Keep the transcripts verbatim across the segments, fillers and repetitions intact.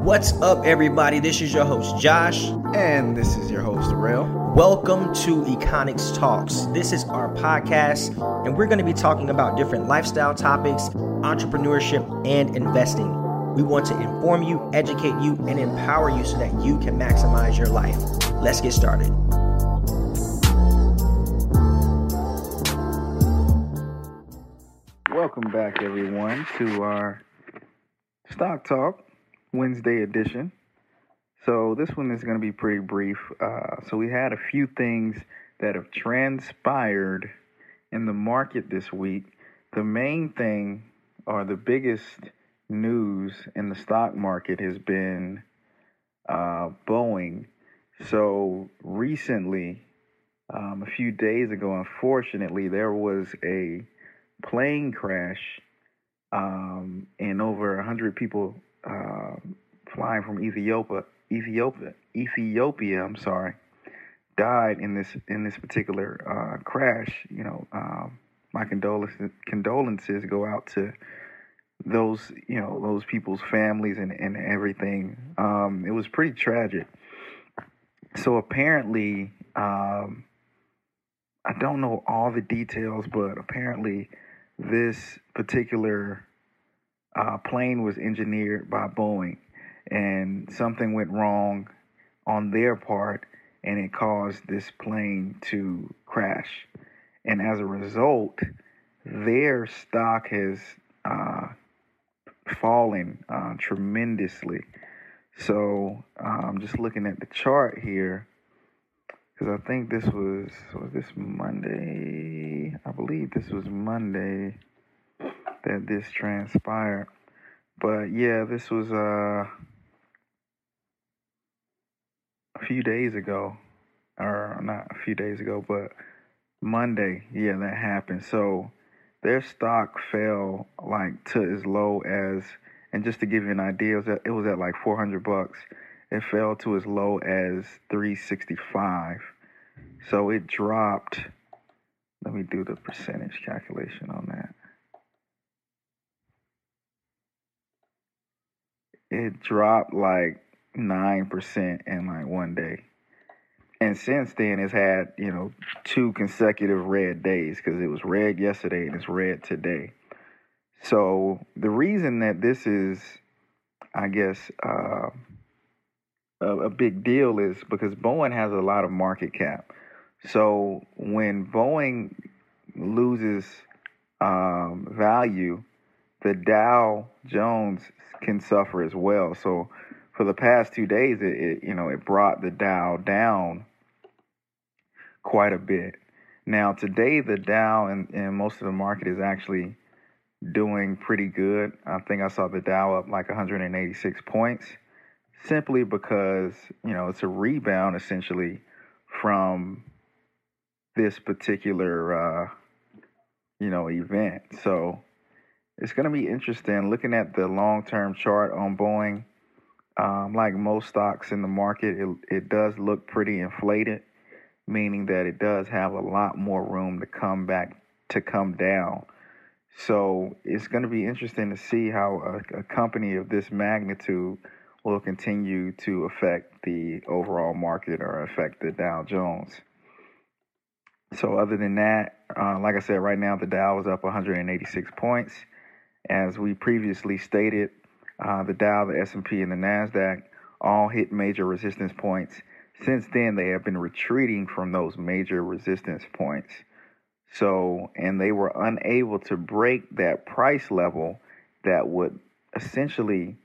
What's up, everybody? This is your host, Josh. And this is your host, Rail. Welcome to Econics Talks. This is our podcast, and we're going to be talking about different lifestyle topics, entrepreneurship, and investing. We want to inform you, educate you, and empower you so that you can maximize your life. Let's get started. Welcome back, everyone, to our Stock Talk Wednesday edition. So this one is going to be pretty brief. Uh, so we had a few things that have transpired in the market this week. The main thing, or the biggest news in the stock market, has been uh, Boeing. So recently, um, a few days ago, unfortunately, there was a plane crash um, and over one hundred people Uh, flying from Ethiopia, Ethiopia, Ethiopia. I'm sorry, died in this in this particular uh, crash. You know, um, my condolences condolences go out to those you know those people's families and and everything. Um, it was pretty tragic. So apparently, um, I don't know all the details, but apparently, this particular Uh, plane was engineered by Boeing, and something went wrong on their part, and it caused this plane to crash. And as a result, their stock has uh, fallen uh, tremendously. So I'm um, just looking at the chart here, because I think this was, was this Monday. I believe this was Monday that this transpired. But yeah, this was uh, a few days ago, or not a few days ago, but Monday, yeah, that happened. So their stock fell like to as low as, and just to give you an idea, it was at, it was at like four hundred bucks. It fell to as low as three sixty-five. So it dropped. Let me do the percentage calculation on that. It dropped like nine percent in like one day. And since then, it's had, you know, two consecutive red days, because it was red yesterday and it's red today. So the reason that this is, I guess, uh, a, a big deal is because Boeing has a lot of market cap. So when Boeing loses um, value, the Dow Jones can suffer as well. So for the past two days, it, it you know it brought the Dow down quite a bit. Now today, the Dow and, and most of the market is actually doing pretty good. I think I saw the Dow up like one hundred eighty-six points, simply because you know it's a rebound essentially from this particular uh, you know event. So it's going to be interesting looking at the long-term chart on Boeing. Um, like most stocks in the market, it, it does look pretty inflated, meaning that it does have a lot more room to come back, to come down. So it's going to be interesting to see how a, a company of this magnitude will continue to affect the overall market or affect the Dow Jones. So other than that, uh, like I said, right now the Dow is up one hundred eighty-six points. As we previously stated, uh, the Dow, the S and P, and the Nasdaq all hit major resistance points. Since then, they have been retreating from those major resistance points. So, and they were unable to break that price level that would essentially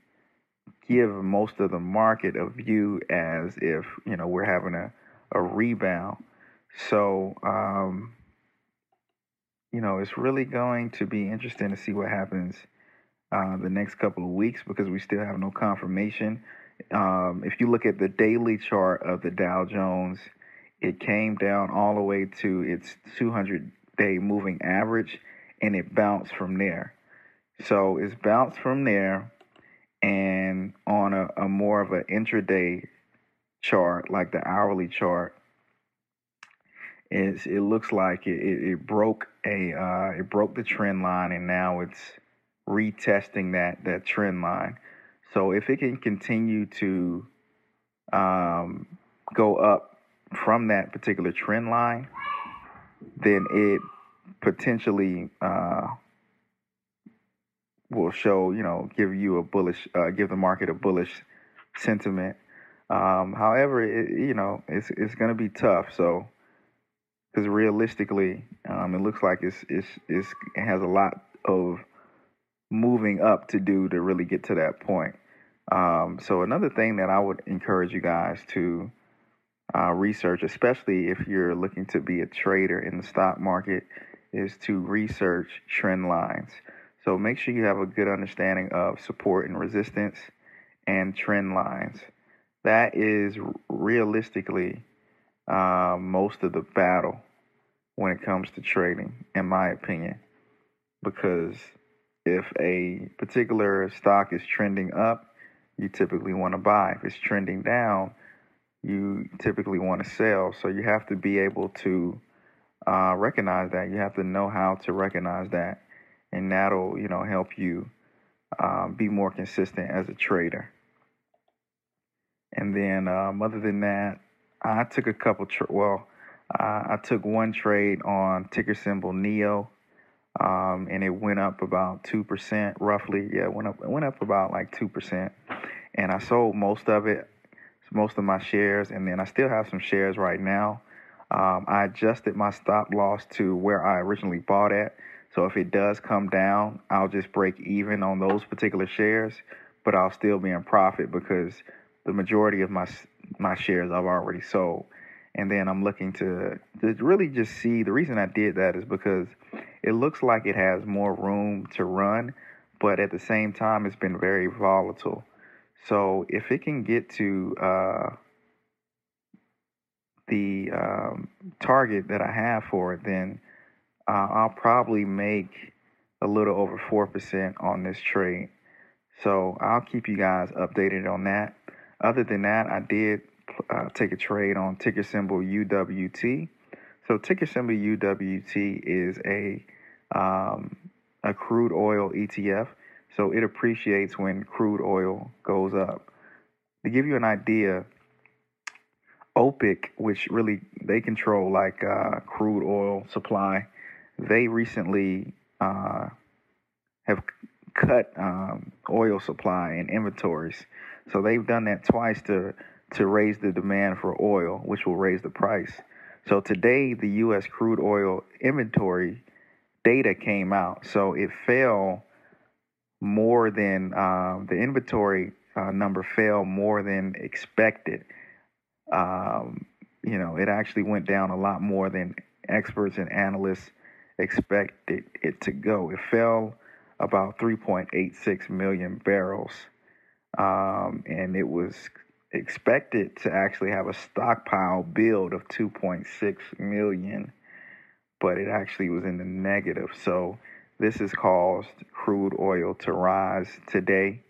give most of the market a view as if, you know, we're having a, a rebound. So, um, you know, it's really going to be interesting to see what happens uh, the next couple of weeks, because we still have no confirmation. Um, if you look at the daily chart of the Dow Jones, it came down all the way to its two hundred day moving average, and it bounced from there. So it's bounced from there, and on a, a more of an intraday chart, like the hourly chart, It's, it looks like it, it, it broke a uh, it broke the trend line, and now it's retesting that that trend line. So if it can continue to um, go up from that particular trend line, then it potentially uh, will show, you know, give you a bullish, uh, give the market a bullish sentiment. Um, however, it, you know, it's it's going to be tough. So, because realistically, um, it looks like it's, it's it's it has a lot of moving up to do to really get to that point. Um, so another thing that I would encourage you guys to uh, research, especially if you're looking to be a trader in the stock market, is to research trend lines. So make sure you have a good understanding of support and resistance and trend lines. That is realistically uh, most of the battle when it comes to trading, in my opinion, because if a particular stock is trending up, you typically want to buy. If it's trending down, you typically want to sell. So you have to be able to uh, recognize that. You have to know how to recognize that, and that'll, you know, help you uh, be more consistent as a trader. And then, um, other than that, I took a couple. Tra- well, uh, I took one trade on ticker symbol NEO, um, and it went up about two percent, roughly. Yeah, it went up. It went up about like two percent, and I sold most of it, most of my shares, and then I still have some shares right now. Um, I adjusted my stop loss to where I originally bought at, so if it does come down, I'll just break even on those particular shares, but I'll still be in profit because the majority of my my shares I've already sold. And then I'm looking to, to really just see. The reason I did that is because it looks like it has more room to run, but at the same time, it's been very volatile. So if it can get to uh, the um, target that I have for it, then uh, I'll probably make a little over four percent on this trade. So I'll keep you guys updated on that. Other than that, I did uh, take a trade on ticker symbol U W T. So ticker symbol U W T is a um, a crude oil E T F. So it appreciates when crude oil goes up. To give you an idea, OPEC, which really they control like uh, crude oil supply, they recently uh, have cut um, oil supply and inventories. So they've done that twice to to raise the demand for oil, which will raise the price. So today, the U S crude oil inventory data came out. So it fell more than uh, the inventory uh, number fell more than expected. Um, you know, it actually went down a lot more than experts and analysts expected it to go. It fell about three point eight six million barrels. Um, and it was expected to actually have a stockpile build of two point six million, but it actually was in the negative. So this has caused crude oil to rise today,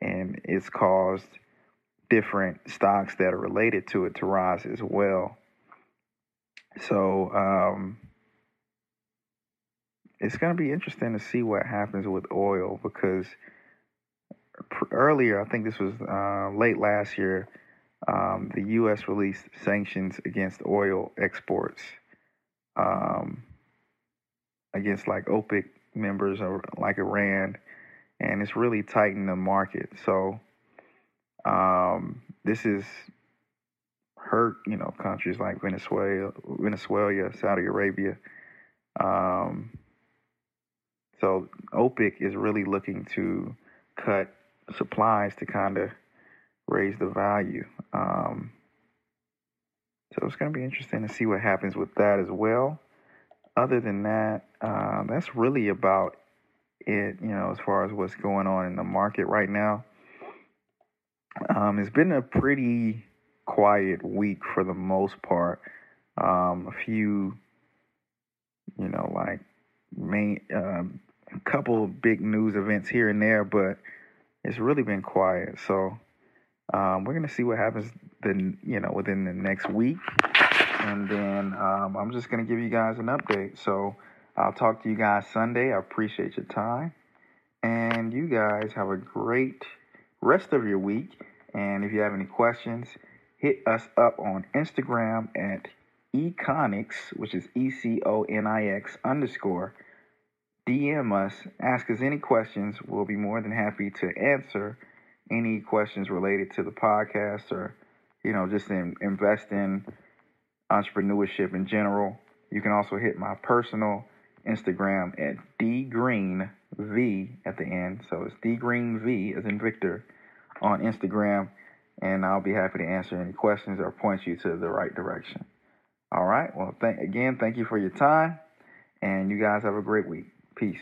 and it's caused different stocks that are related to it to rise as well. So um, it's going to be interesting to see what happens with oil because earlier, I think this was uh, late last year, um, the U S released sanctions against oil exports, um, against like OPEC members or like Iran, and it's really tightened the market. So um, this is hurt, you know, countries like Venezuela, Venezuela, Saudi Arabia. Um, so OPEC is really looking to cut supplies to kind of raise the value. Um, so it's going to be interesting to see what happens with that as well. Other than that, uh, that's really about it, you know, as far as what's going on in the market right now. Um, it's been a pretty quiet week for the most part. Um, a few, you know, like main, uh, a couple of big news events here and there, but it's really been quiet. So um, we're going to see what happens then, you know, within the next week. And then um, I'm just going to give you guys an update. So I'll talk to you guys Sunday. I appreciate your time. And you guys have a great rest of your week. And if you have any questions, hit us up on Instagram at Econix, which is E C O N I X underscore. D M us, ask us any questions. We'll be more than happy to answer any questions related to the podcast or, you know, just in, invest in entrepreneurship in general. You can also hit my personal Instagram at D Green V at the end. So it's D Green V as in Victor on Instagram, and I'll be happy to answer any questions or point you to the right direction. All right. Well, thank, again, thank you for your time, and you guys have a great week. Peace.